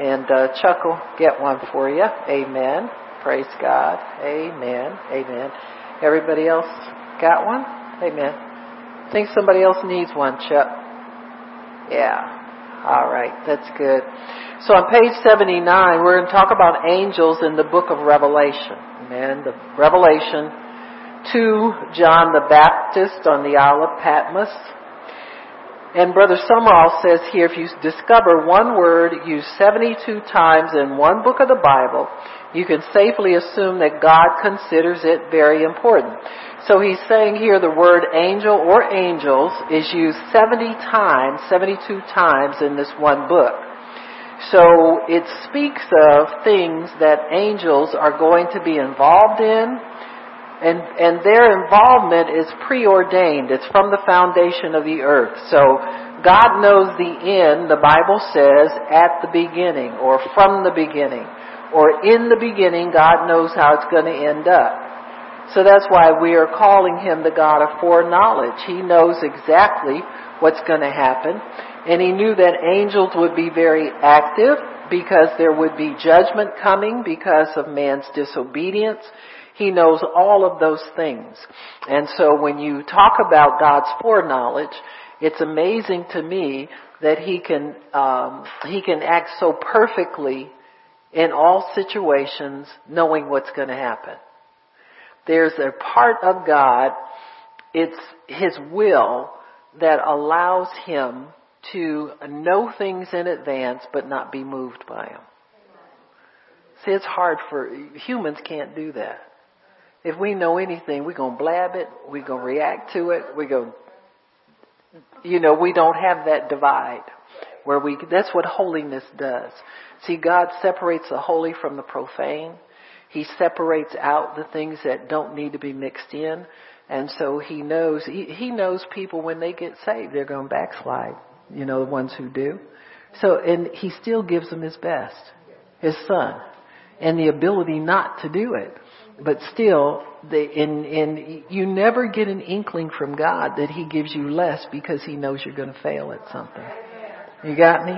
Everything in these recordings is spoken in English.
And Chuck will get one for you. Amen. Praise God. Amen. Amen. Everybody else got one? Amen. I think somebody else needs one, Chuck. Yeah. All right, that's good. So on page 79, we're going to talk about angels in the book of Revelation. Amen. The Revelation to John the Baptist on the Isle of Patmos. And Brother Summerall says here, if you discover one word used 72 times in one book of the Bible, you can safely assume that God considers it very important. So he's saying here the word angel or angels is used 72 times in this one book. So it speaks of things that angels are going to be involved in, and their involvement is preordained. It's from the foundation of the earth. So God knows the end, the Bible says, at the beginning or from the beginning. Or in the beginning, God knows how it's going to end up. So that's why we are calling him the God of foreknowledge. He knows exactly what's going to happen. And he knew that angels would be very active because there would be judgment coming because of man's disobedience. He knows all of those things. And so when you talk about God's foreknowledge, it's amazing to me that he can act so perfectly in all situations, knowing what's going to happen. There's a part of God, it's his will, that allows him to know things in advance but not be moved by them. See, it's hard for humans can't do that. If we know anything, we're going to blab it, we're going to react to it, we're going to, we don't have that divide. That's what holiness does. See, God separates the holy from the profane. He separates out the things that don't need to be mixed in. And so he knows people when they get saved, they're going to backslide, the ones who do. So, and he still gives them his best, his son, and the ability not to do it. But still, you never get an inkling from God that he gives you less because he knows you're going to fail at something. You got me?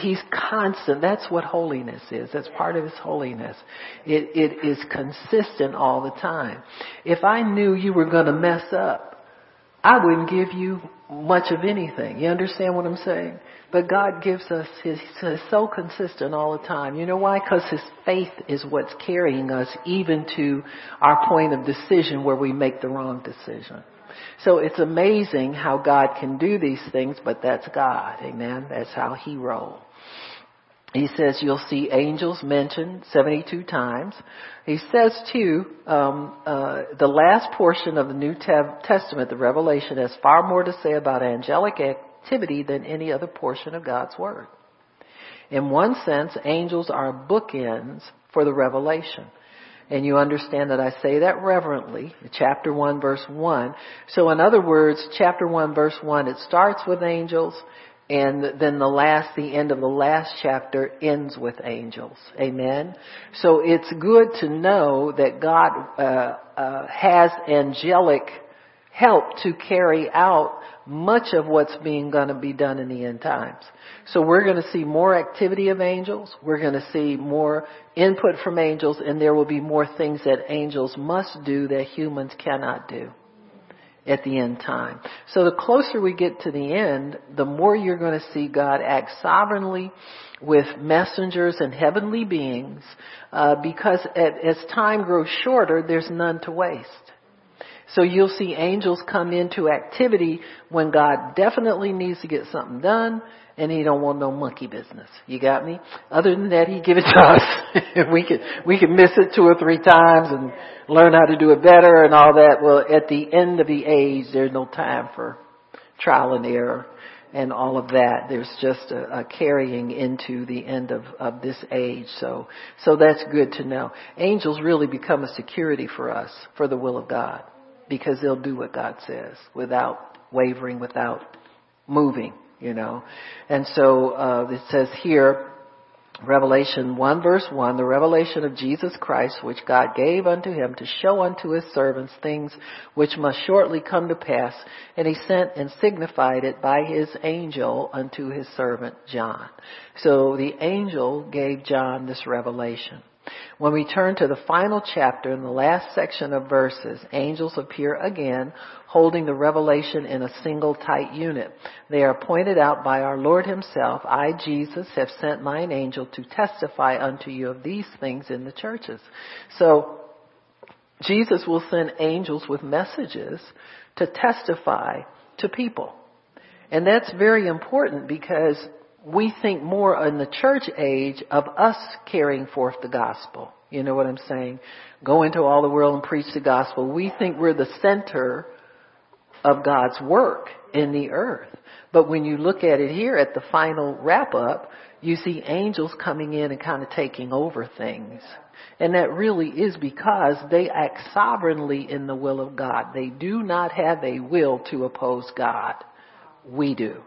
He's constant. That's what holiness is. That's part of his holiness. It is consistent all the time. If I knew you were going to mess up, I wouldn't give you much of anything. You understand what I'm saying? But God gives us He's so consistent all the time. You know why? Because his faith is what's carrying us even to our point of decision where we make the wrong decision. So it's amazing how God can do these things, but that's God. Amen. That's how he rolls. He says you'll see angels mentioned 72 times. He says too, the last portion of the New Testament, the Revelation, has far more to say about angelic activity than any other portion of God's Word. In one sense, angels are bookends for the Revelation. And you understand that I say that reverently, chapter 1, verse 1. So in other words, chapter 1, verse 1, it starts with angels, and then the end of the last chapter ends with angels. Amen? So it's good to know that God has angelic help to carry out much of what's going to be done in the end times. So we're going to see more activity of angels. We're going to see more input from angels, and there will be more things that angels must do that humans cannot do at the end time. So the closer we get to the end, the more you're going to see God act sovereignly with messengers and heavenly beings, because as time grows shorter, there's none to waste. So you'll see angels come into activity when God definitely needs to get something done, and he don't want no monkey business. You got me? Other than that, he give it to us. we can miss it two or three times and learn how to do it better and all that. Well, at the end of the age, there's no time for trial and error and all of that. There's just a carrying into the end of this age. So that's good to know. Angels really become a security for us, for the will of God, because they'll do what God says without wavering, without moving. And so it says here, Revelation 1 verse 1, the revelation of Jesus Christ, which God gave unto him to show unto his servants things which must shortly come to pass. And he sent and signified it by his angel unto his servant John. So the angel gave John this revelation. When we turn to the final chapter in the last section of verses, angels appear again holding the revelation in a single tight unit. They are pointed out by our Lord himself. I, Jesus, have sent mine angel to testify unto you of these things in the churches. So Jesus will send angels with messages to testify to people. And that's very important because we think more in the church age of us carrying forth the gospel. You know what I'm saying? Go into all the world and preach the gospel. We think we're the center of God's work in the earth. But when you look at it here at the final wrap up, you see angels coming in and kind of taking over things. And that really is because they act sovereignly in the will of God. They do not have a will to oppose God. We do.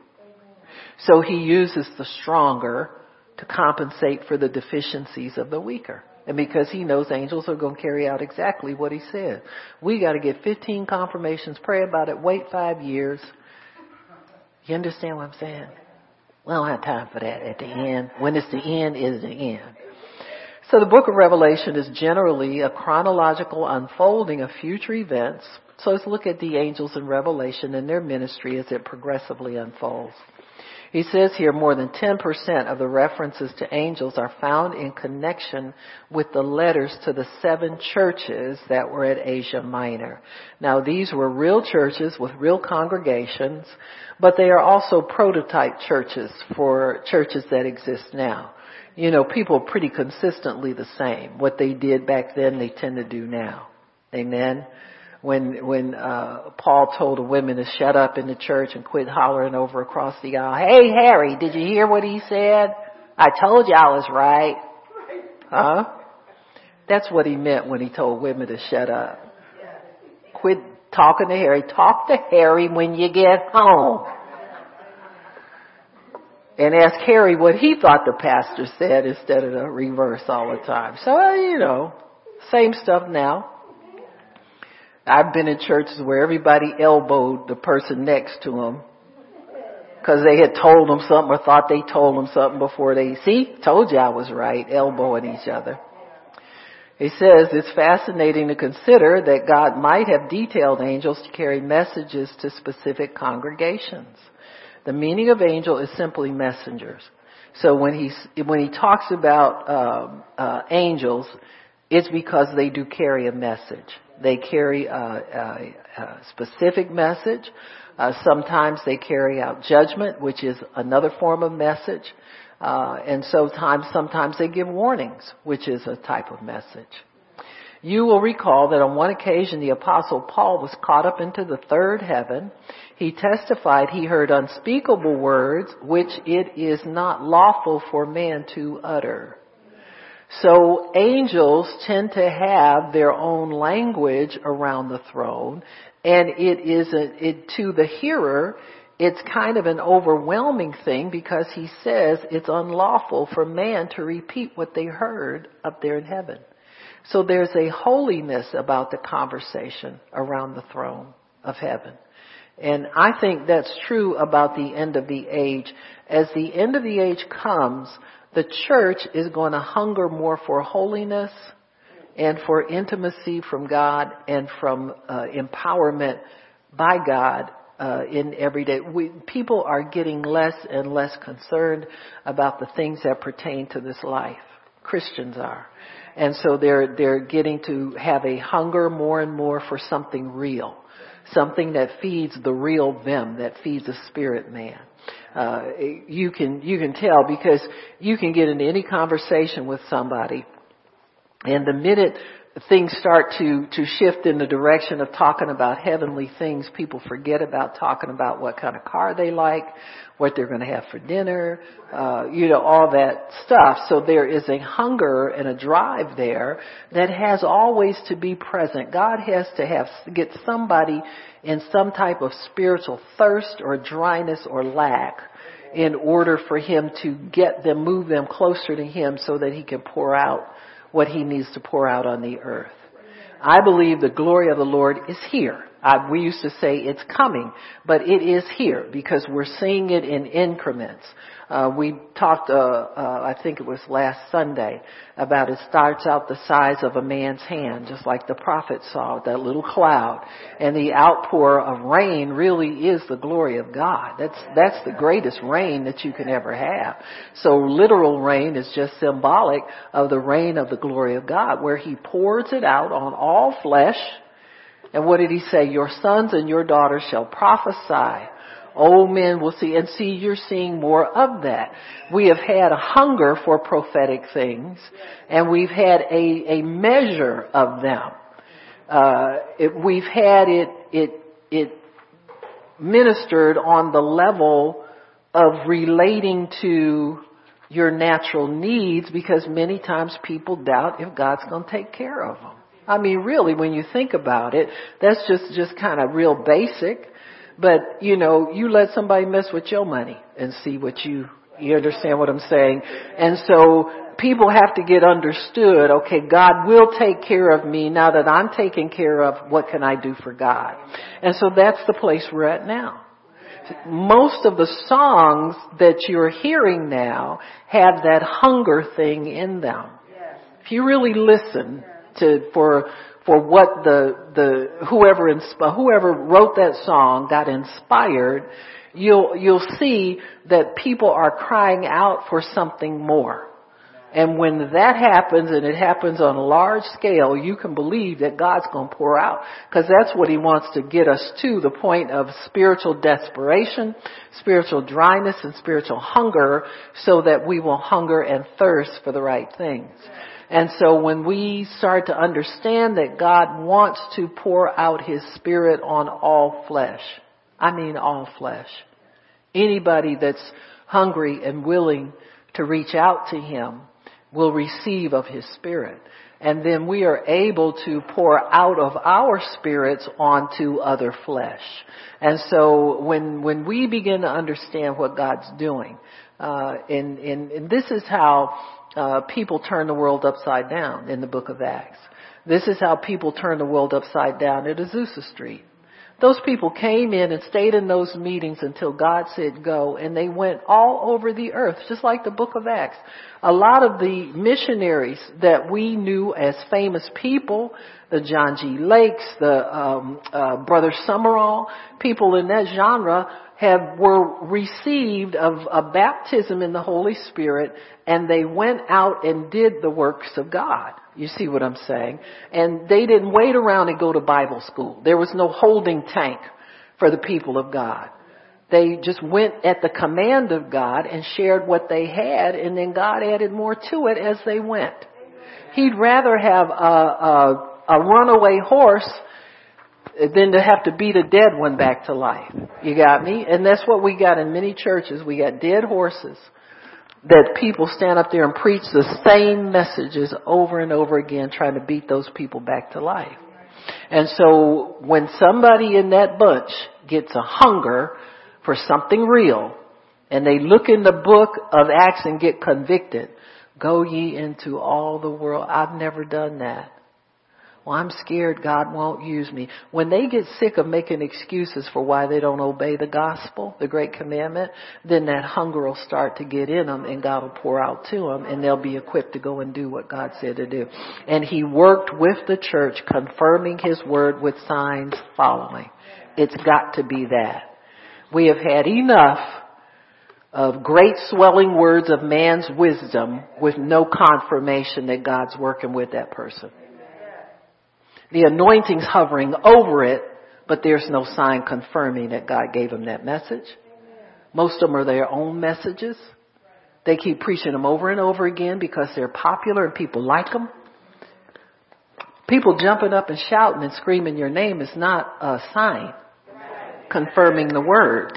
So he uses the stronger to compensate for the deficiencies of the weaker. And because he knows angels are going to carry out exactly what he said. We got to get 15 confirmations, pray about it, wait 5 years. You understand what I'm saying? We don't have time for that at the end. When it's the end, it is the end. So the book of Revelation is generally a chronological unfolding of future events. So let's look at the angels in Revelation and their ministry as it progressively unfolds. He says here more than 10% of the references to angels are found in connection with the letters to the 7 churches that were at Asia Minor. Now these were real churches with real congregations, but they are also prototype churches for churches that exist now. You know, people are pretty consistently the same. What they did back then, they tend to do now. Amen. When Paul told the women to shut up in the church and quit hollering over across the aisle, hey, Harry, did you hear what he said? I told you I was right. Huh? That's what he meant when he told women to shut up. Quit talking to Harry. Talk to Harry when you get home. And ask Harry what he thought the pastor said instead of the reverse all the time. So, you know, same stuff now. I've been in churches where everybody elbowed the person next to them because they had told them something or thought they told them something before they, see, told you I was right, elbowing each other. He says it's fascinating to consider that God might have detailed angels to carry messages to specific congregations. The meaning of angel is simply messengers. So when he talks about angels, it's because they do carry a message. They carry a specific message. Sometimes they carry out judgment, which is another form of message. And sometimes they give warnings, which is a type of message. You will recall that on one occasion the Apostle Paul was caught up into the third heaven. He testified he heard unspeakable words, which it is not lawful for man to utter. So angels tend to have their own language around the throne, and it to the hearer, it's kind of an overwhelming thing because he says it's unlawful for man to repeat what they heard up there in heaven. So there's a holiness about the conversation around the throne of heaven. And I think that's true about the end of the age. As the end of the age comes, the church is going to hunger more for holiness and for intimacy from God and from empowerment by God in everyday. People are getting less and less concerned about the things that pertain to this life. Christians are. And so they're getting to have a hunger more and more for something real, something that feeds the real them, that feeds the spirit man. You can tell because you can get into any conversation with somebody, and the minute things start to shift in the direction of talking about heavenly things, people forget about talking about what kind of car they like, what they're going to have for dinner, all that stuff. So there is a hunger and a drive there that has always to be present. God has to get somebody in some type of spiritual thirst or dryness or lack in order for him to get them, move them closer to him so that he can pour out what he needs to pour out on the earth. I believe the glory of the Lord is here. We used to say it's coming, but it is here because we're seeing it in increments. We talked, I think it was last Sunday, about it starts out the size of a man's hand, just like the prophet saw, that little cloud. And the outpour of rain really is the glory of God. That's the greatest rain that you can ever have. So literal rain is just symbolic of the rain of the glory of God, where he pours it out on all flesh. And what did he say? Your sons and your daughters shall prophesy. Old men will see. And see, you're seeing more of that. We have had a hunger for prophetic things, and we've had a measure of them. We've had it ministered on the level of relating to your natural needs, because many times people doubt if God's going to take care of them. I mean, really, when you think about it, that's just kind of real basic. But, you know, you let somebody mess with your money and see what you understand what I'm saying. And so people have to get understood, okay, God will take care of me now that I'm taken care of. What can I do for God? And so that's the place we're at now. Most of the songs that you're hearing now have that hunger thing in them. If you really listen for what the whoever wrote that song got inspired, you'll see that people are crying out for something more. And when that happens, and it happens on a large scale, you can believe that God's going to pour out, because that's what he wants to get us to, the point of spiritual desperation, spiritual dryness, and spiritual hunger, so that we will hunger and thirst for the right things. And so when we start to understand that God wants to pour out his spirit on all flesh, I mean all flesh, anybody that's hungry and willing to reach out to him will receive of his spirit. And then we are able to pour out of our spirits onto other flesh. And so when we begin to understand what God's doing, and this is how people turn the world upside down in the book of Acts. This is how people turn the world upside down at Azusa Street. Those people came in and stayed in those meetings until God said go, and they went all over the earth, just like the book of Acts. A lot of the missionaries that we knew as famous people, the John G. Lakes, the Brother Summerall, people in that genre, were received of a baptism in the Holy Spirit, and they went out and did the works of God. You see what I'm saying? And they didn't wait around and go to Bible school. There was no holding tank for the people of God. They just went at the command of God and shared what they had, and then God added more to it as they went. He'd rather have a runaway horse than to have to beat a dead one back to life. You got me? And that's what we got in many churches. We got dead horses that people stand up there and preach the same messages over and over again, trying to beat those people back to life. And so when somebody in that bunch gets a hunger for something real, and they look in the book of Acts and get convicted, go ye into all the world. I've never done that. Well, I'm scared God won't use me. When they get sick of making excuses for why they don't obey the gospel, the great commandment, then that hunger will start to get in them, and God will pour out to them, and they'll be equipped to go and do what God said to do. And he worked with the church, confirming his word with signs following. It's got to be that. We have had enough of great swelling words of man's wisdom with no confirmation that God's working with that person. The anointing's hovering over it, but there's no sign confirming that God gave them that message. Most of them are their own messages. They keep preaching them over and over again because they're popular and people like them. People jumping up and shouting and screaming your name is not a sign confirming the word.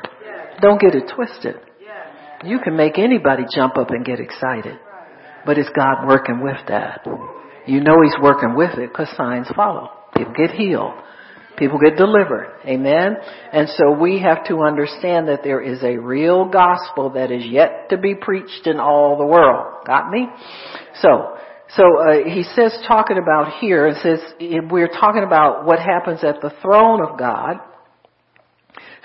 Don't get it twisted. You can make anybody jump up and get excited, but it's God working with that. You know he's working with it because signs follow. People get healed. People get delivered. Amen? And so we have to understand that there is a real gospel that is yet to be preached in all the world. Got me? So he says, talking about here, it says we're talking about what happens at the throne of God.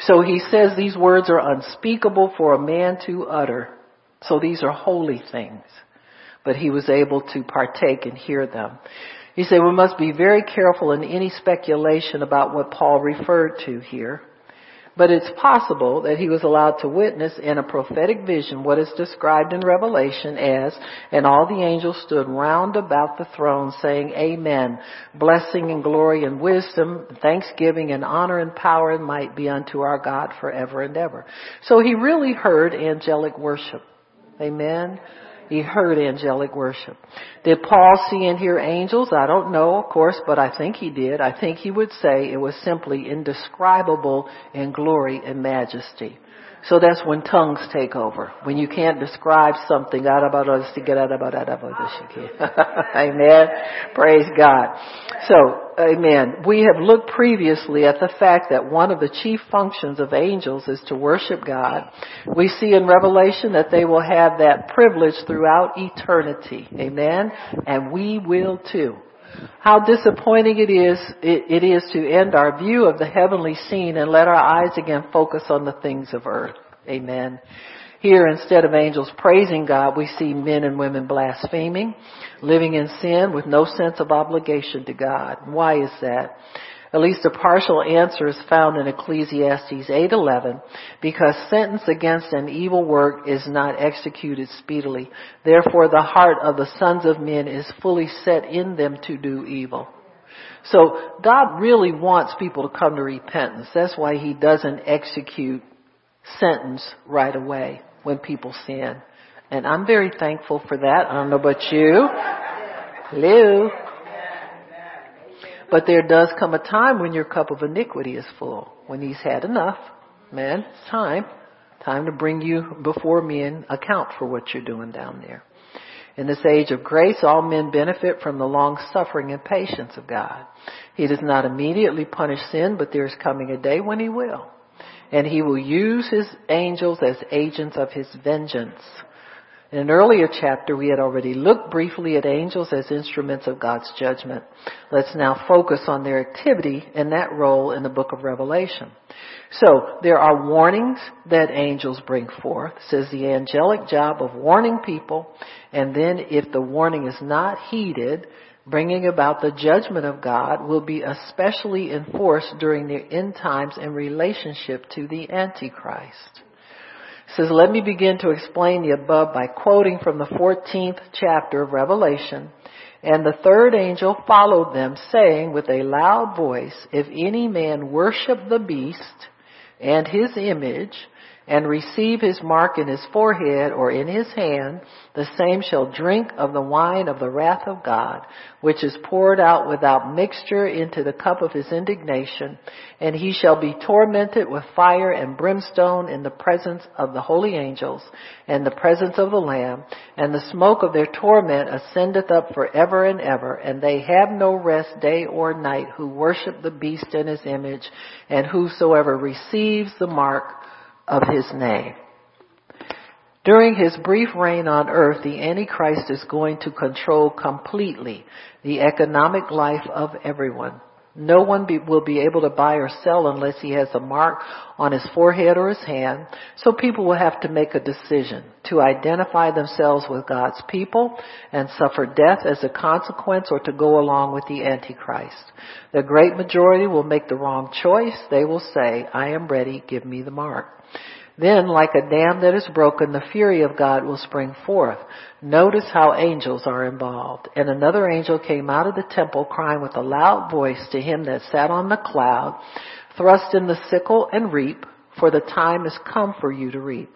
So he says these words are unspeakable for a man to utter. So these are holy things. But he was able to partake and hear them. He said we must be very careful in any speculation about what Paul referred to here. But it's possible that he was allowed to witness in a prophetic vision what is described in Revelation as, and all the angels stood round about the throne saying, Amen. Blessing and glory and wisdom, thanksgiving and honor and power and might be unto our God forever and ever. So he really heard angelic worship. Amen. He heard angelic worship. Did Paul see and hear angels? I don't know, of course, but I think he did. I think he would say it was simply indescribable in glory and majesty. So that's when tongues take over. When you can't describe something. Amen. Praise God. So, amen. We have looked previously at the fact that one of the chief functions of angels is to worship God. We see in Revelation that they will have that privilege throughout eternity. Amen. And we will too. How disappointing it is to end our view of the heavenly scene and let our eyes again focus on the things of earth. Amen. Here, instead of angels praising God, we see men and women blaspheming, living in sin with no sense of obligation to God. Why is that? At least a partial answer is found in Ecclesiastes 8:11, because sentence against an evil work is not executed speedily. Therefore, the heart of the sons of men is fully set in them to do evil. So God really wants people to come to repentance. That's why he doesn't execute sentence right away when people sin. And I'm very thankful for that. I don't know about you. Hello. But there does come a time when your cup of iniquity is full. When he's had enough, man, it's time. Time to bring you before me and account for what you're doing down there. In this age of grace, all men benefit from the long suffering and patience of God. He does not immediately punish sin, but there's coming a day when he will. And he will use his angels as agents of his vengeance. In an earlier chapter, we had already looked briefly at angels as instruments of God's judgment. Let's now focus on their activity and that role in the book of Revelation. So, there are warnings that angels bring forth. It says the angelic job of warning people, and then if the warning is not heeded, bringing about the judgment of God will be especially enforced during the end times in relationship to the Antichrist. It says, let me begin to explain the above by quoting from the 14th chapter of Revelation. And the third angel followed them, saying with a loud voice, if any man worship the beast and his image and receive his mark in his forehead or in his hand, the same shall drink of the wine of the wrath of God, which is poured out without mixture into the cup of his indignation, and he shall be tormented with fire and brimstone in the presence of the holy angels and the presence of the Lamb, and the smoke of their torment ascendeth up forever and ever, and they have no rest day or night who worship the beast and his image, and whosoever receives the mark of his name. During his brief reign on earth, the Antichrist is going to control completely the economic life of everyone. No one will be able to buy or sell unless he has a mark on his forehead or his hand. So people will have to make a decision to identify themselves with God's people and suffer death as a consequence, or to go along with the Antichrist. The great majority will make the wrong choice. They will say, I am ready, give me the mark. Then, like a dam that is broken, the fury of God will spring forth. Notice how angels are involved. And another angel came out of the temple, crying with a loud voice to him that sat on the cloud, thrust in the sickle and reap, for the time is come for you to reap.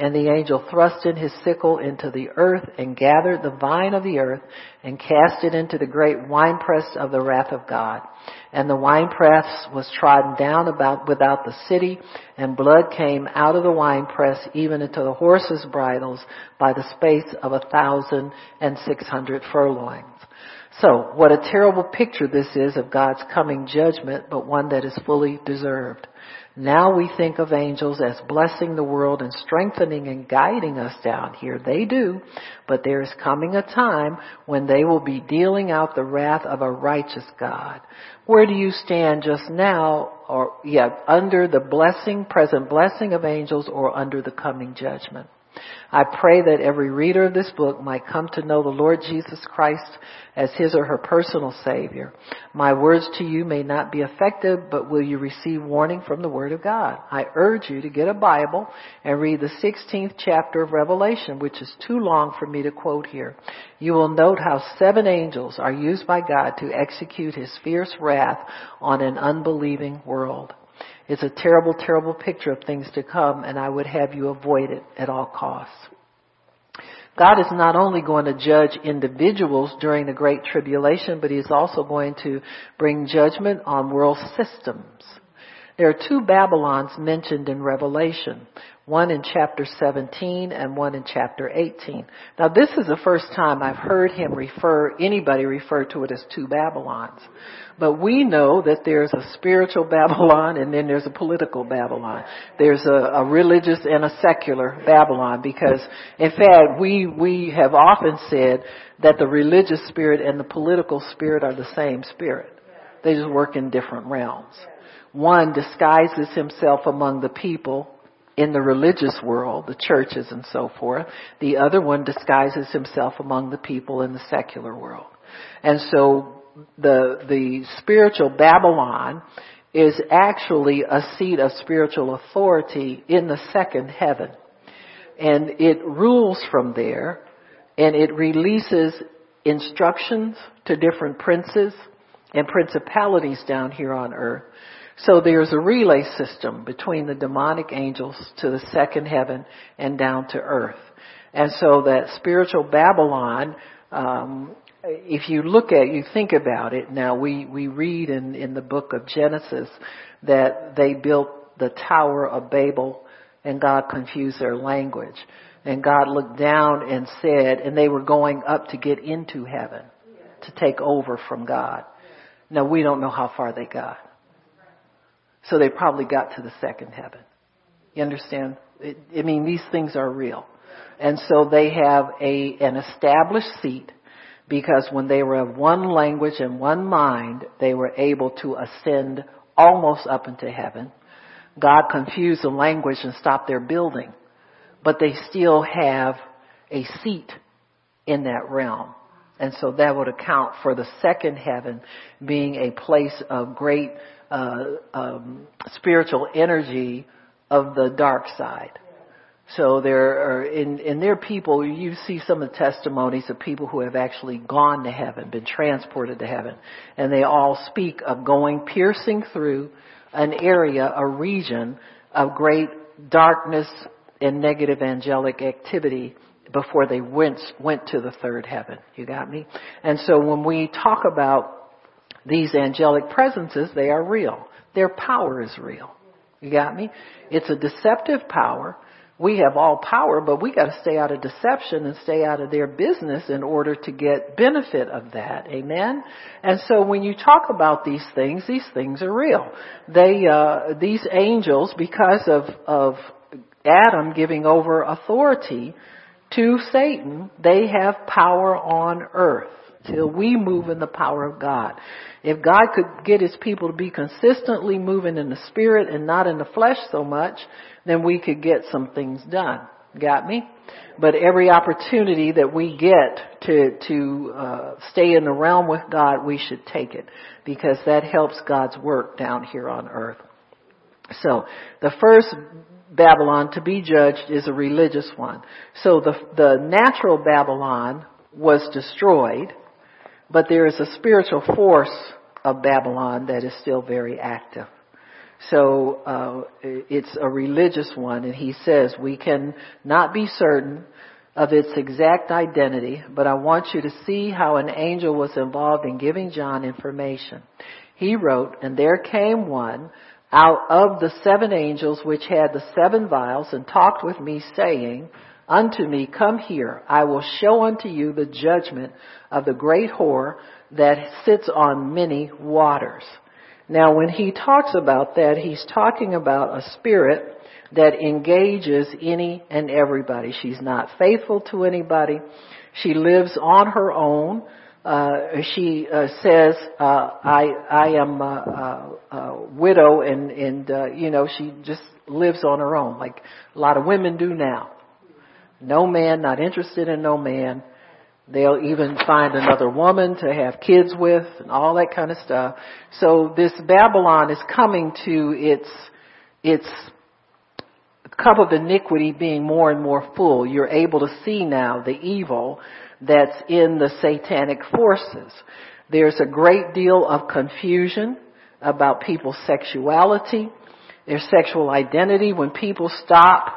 And the angel thrust in his sickle into the earth, and gathered the vine of the earth, and cast it into the great winepress of the wrath of God. And the winepress was trodden down about without the city, and blood came out of the winepress even into the horses' bridles by the space of 1,600 furlongs. So, what a terrible picture this is of God's coming judgment, but one that is fully deserved. Now we think of angels as blessing the world and strengthening and guiding us down here. They do, but there is coming a time when they will be dealing out the wrath of a righteous God. Where do you stand just now, or under the blessing, present blessing of angels, or under the coming judgment? I pray that every reader of this book might come to know the Lord Jesus Christ as his or her personal Savior. My words to you may not be effective, but will you receive warning from the Word of God? I urge you to get a Bible and read the 16th chapter of Revelation, which is too long for me to quote here. You will note how 7 angels are used by God to execute his fierce wrath on an unbelieving world. It's a terrible, terrible picture of things to come, and I would have you avoid it at all costs. God is not only going to judge individuals during the Great Tribulation, but he's also going to bring judgment on world systems. There are 2 Babylons mentioned in Revelation, one in chapter 17 and one in chapter 18. Now, this is the first time I've heard anybody refer to it as 2 Babylons. But we know that there's a spiritual Babylon, and then there's a political Babylon. There's a religious and a secular Babylon, because, in fact, we have often said that the religious spirit and the political spirit are the same spirit. They just work in different realms. One disguises himself among the people in the religious world, the churches and so forth. The other one disguises himself among the people in the secular world. And so the spiritual Babylon is actually a seat of spiritual authority in the second heaven. And it rules from there, and it releases instructions to different princes and principalities down here on earth. So there's a relay system between the demonic angels to the second heaven and down to earth. And so that spiritual Babylon, if you look at, you think about it, now we read in the book of Genesis that they built the Tower of Babel and God confused their language. And God looked down and said, and they were going up to get into heaven to take over from God. Now we don't know how far they got. So they probably got to the second heaven. You understand? I mean, these things are real. And so they have an established seat, because when they were of one language and one mind, they were able to ascend almost up into heaven. God confused the language and stopped their building, but they still have a seat in that realm. And so that would account for the second heaven being a place of great spiritual energy of the dark side. So there are, in their people, you see some of the testimonies of people who have actually gone to heaven, been transported to heaven. And they all speak of going, piercing through an area, a region of great darkness and negative angelic activity before they went to the third heaven. You got me? And so when we talk about these angelic presences, they are real. Their power is real. You got me? It's a deceptive power. We have all power, but we got to stay out of deception and stay out of their business in order to get benefit of that. Amen? And so when you talk about these things are real. These angels, because of Adam giving over authority to Satan, they have power on earth till we move in the power of God. If God could get his people to be consistently moving in the spirit and not in the flesh so much, then we could get some things done. Got me? But every opportunity that we get to stay in the realm with God, we should take it, because that helps God's work down here on earth. So the first Babylon to be judged is a religious one. So the natural Babylon was destroyed, but there is a spiritual force of Babylon that is still very active. So it's a religious one, and he says we can not be certain of its exact identity, but I want you to see how an angel was involved in giving John information. He wrote, "And there came one out of the seven angels which had the seven vials and talked with me, saying unto me, Come here, I will show unto you the judgment of the great whore that sits on many waters." Now, when he talks about that, he's talking about a spirit that engages any and everybody. She's not faithful to anybody. She lives on her own. She says, I am a widow, and she just lives on her own, like a lot of women do now. No man, not interested in no man. They'll even find another woman to have kids with and all that kind of stuff. So this Babylon is coming to its cup of iniquity being more and more full. You're able to see now the evil that's in the satanic forces. There's a great deal of confusion about people's sexuality, their sexual identity. When people stop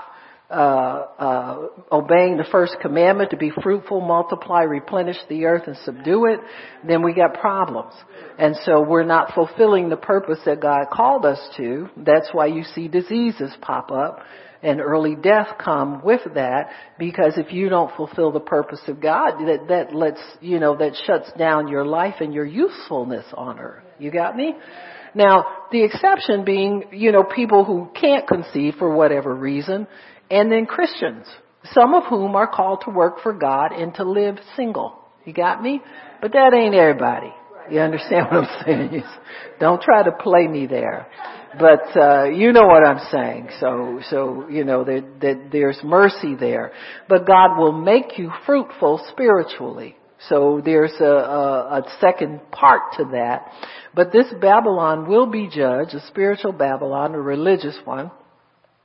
obeying the first commandment to be fruitful, multiply, replenish the earth, and subdue it, then we got problems. And so we're not fulfilling the purpose that God called us to. That's why you see diseases pop up and early death come with that, because if you don't fulfill the purpose of God, that shuts down your life and your usefulness on earth. You got me? Now, the exception being, people who can't conceive for whatever reason, and then Christians, some of whom are called to work for God and to live single. You got me? But that ain't everybody. You understand what I'm saying? Don't try to play me there. But you know what I'm saying. So there's mercy there. But God will make you fruitful spiritually. So there's a second part to that. But this Babylon will be judged, a spiritual Babylon, a religious one.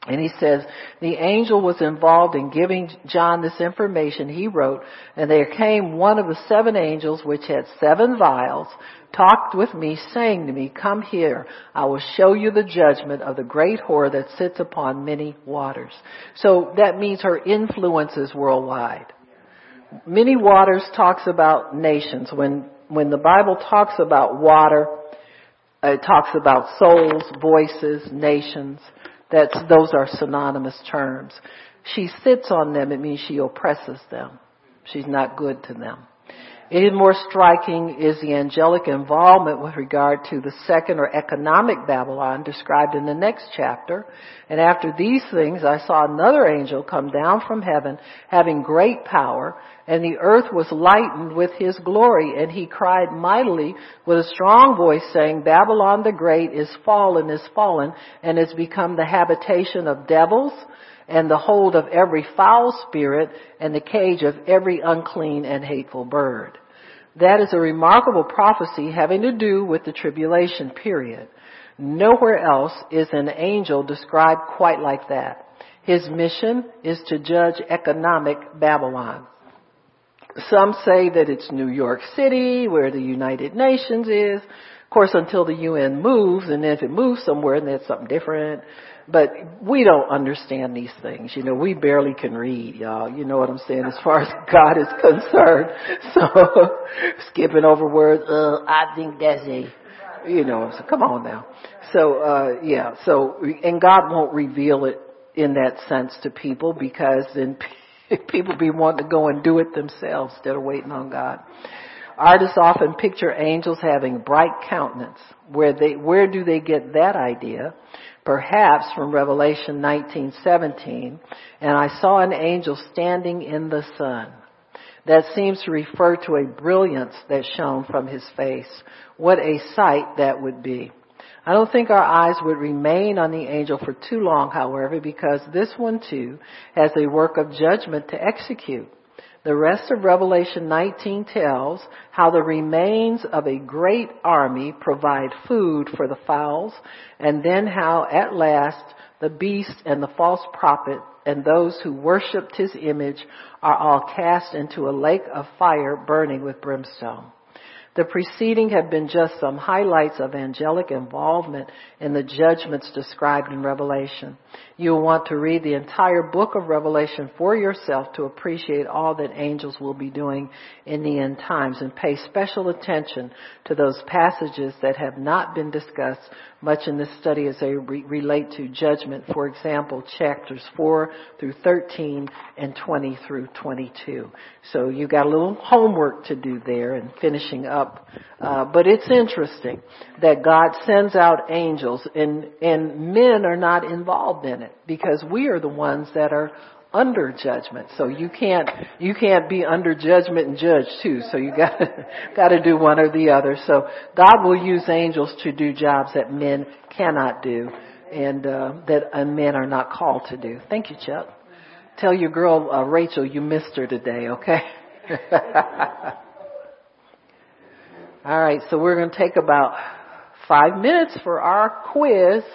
And he says, the angel was involved in giving John this information. He wrote, "And there came one of the seven angels which had seven vials, talked with me, saying to me, Come here, I will show you the judgment of the great whore that sits upon many waters." So that means her influence is worldwide. Many waters talks about nations. When the Bible talks about water, it talks about souls, voices, nations. Those are synonymous terms. She sits on them. It means she oppresses them. She's not good to them. Even more striking is the angelic involvement with regard to the second or economic Babylon described in the next chapter. "And after these things, I saw another angel come down from heaven, having great power, and the earth was lightened with his glory. And he cried mightily with a strong voice, saying, Babylon the great is fallen, and has become the habitation of devils, and the hold of every foul spirit, and the cage of every unclean and hateful bird." That is a remarkable prophecy having to do with the tribulation period. Nowhere else is an angel described quite like that. His mission is to judge economic Babylon. Some say that it's New York City, where the United Nations is. Of course, until the UN moves, and if it moves somewhere, then it's something different. But we don't understand these things. We barely can read, y'all. You know what I'm saying, as far as God is concerned. So, skipping over words, I think that's it. So come on now. So, and God won't reveal it in that sense to people, because then people be wanting to go and do it themselves instead of waiting on God. Artists often picture angels having bright countenance. Where do they get that idea? Perhaps from Revelation 19:17, "And I saw an angel standing in the sun." That seems to refer to a brilliance that shone from his face. What a sight that would be. I don't think our eyes would remain on the angel for too long, however, because this one too has a work of judgment to execute. The rest of Revelation 19 tells how the remains of a great army provide food for the fowls, and then how at last the beast and the false prophet and those who worshipped his image are all cast into a lake of fire burning with brimstone. The preceding have been just some highlights of angelic involvement in the judgments described in Revelation. You'll want to read the entire book of Revelation for yourself to appreciate all that angels will be doing in the end times, and pay special attention to those passages that have not been discussed much in this study as they relate to judgment. For example, chapters 4 through 13 and 20 through 22. So you got a little homework to do there and finishing up. But it's interesting that God sends out angels and men are not involved in it, because we are the ones that are under judgment. So you can't be under judgment and judge too. So you got to do one or the other. So God will use angels to do jobs that men cannot do and that men are not called to do. Thank you, Chuck. Tell your girl Rachel you missed her today, okay? All right, so we're going to take about 5 minutes for our quiz.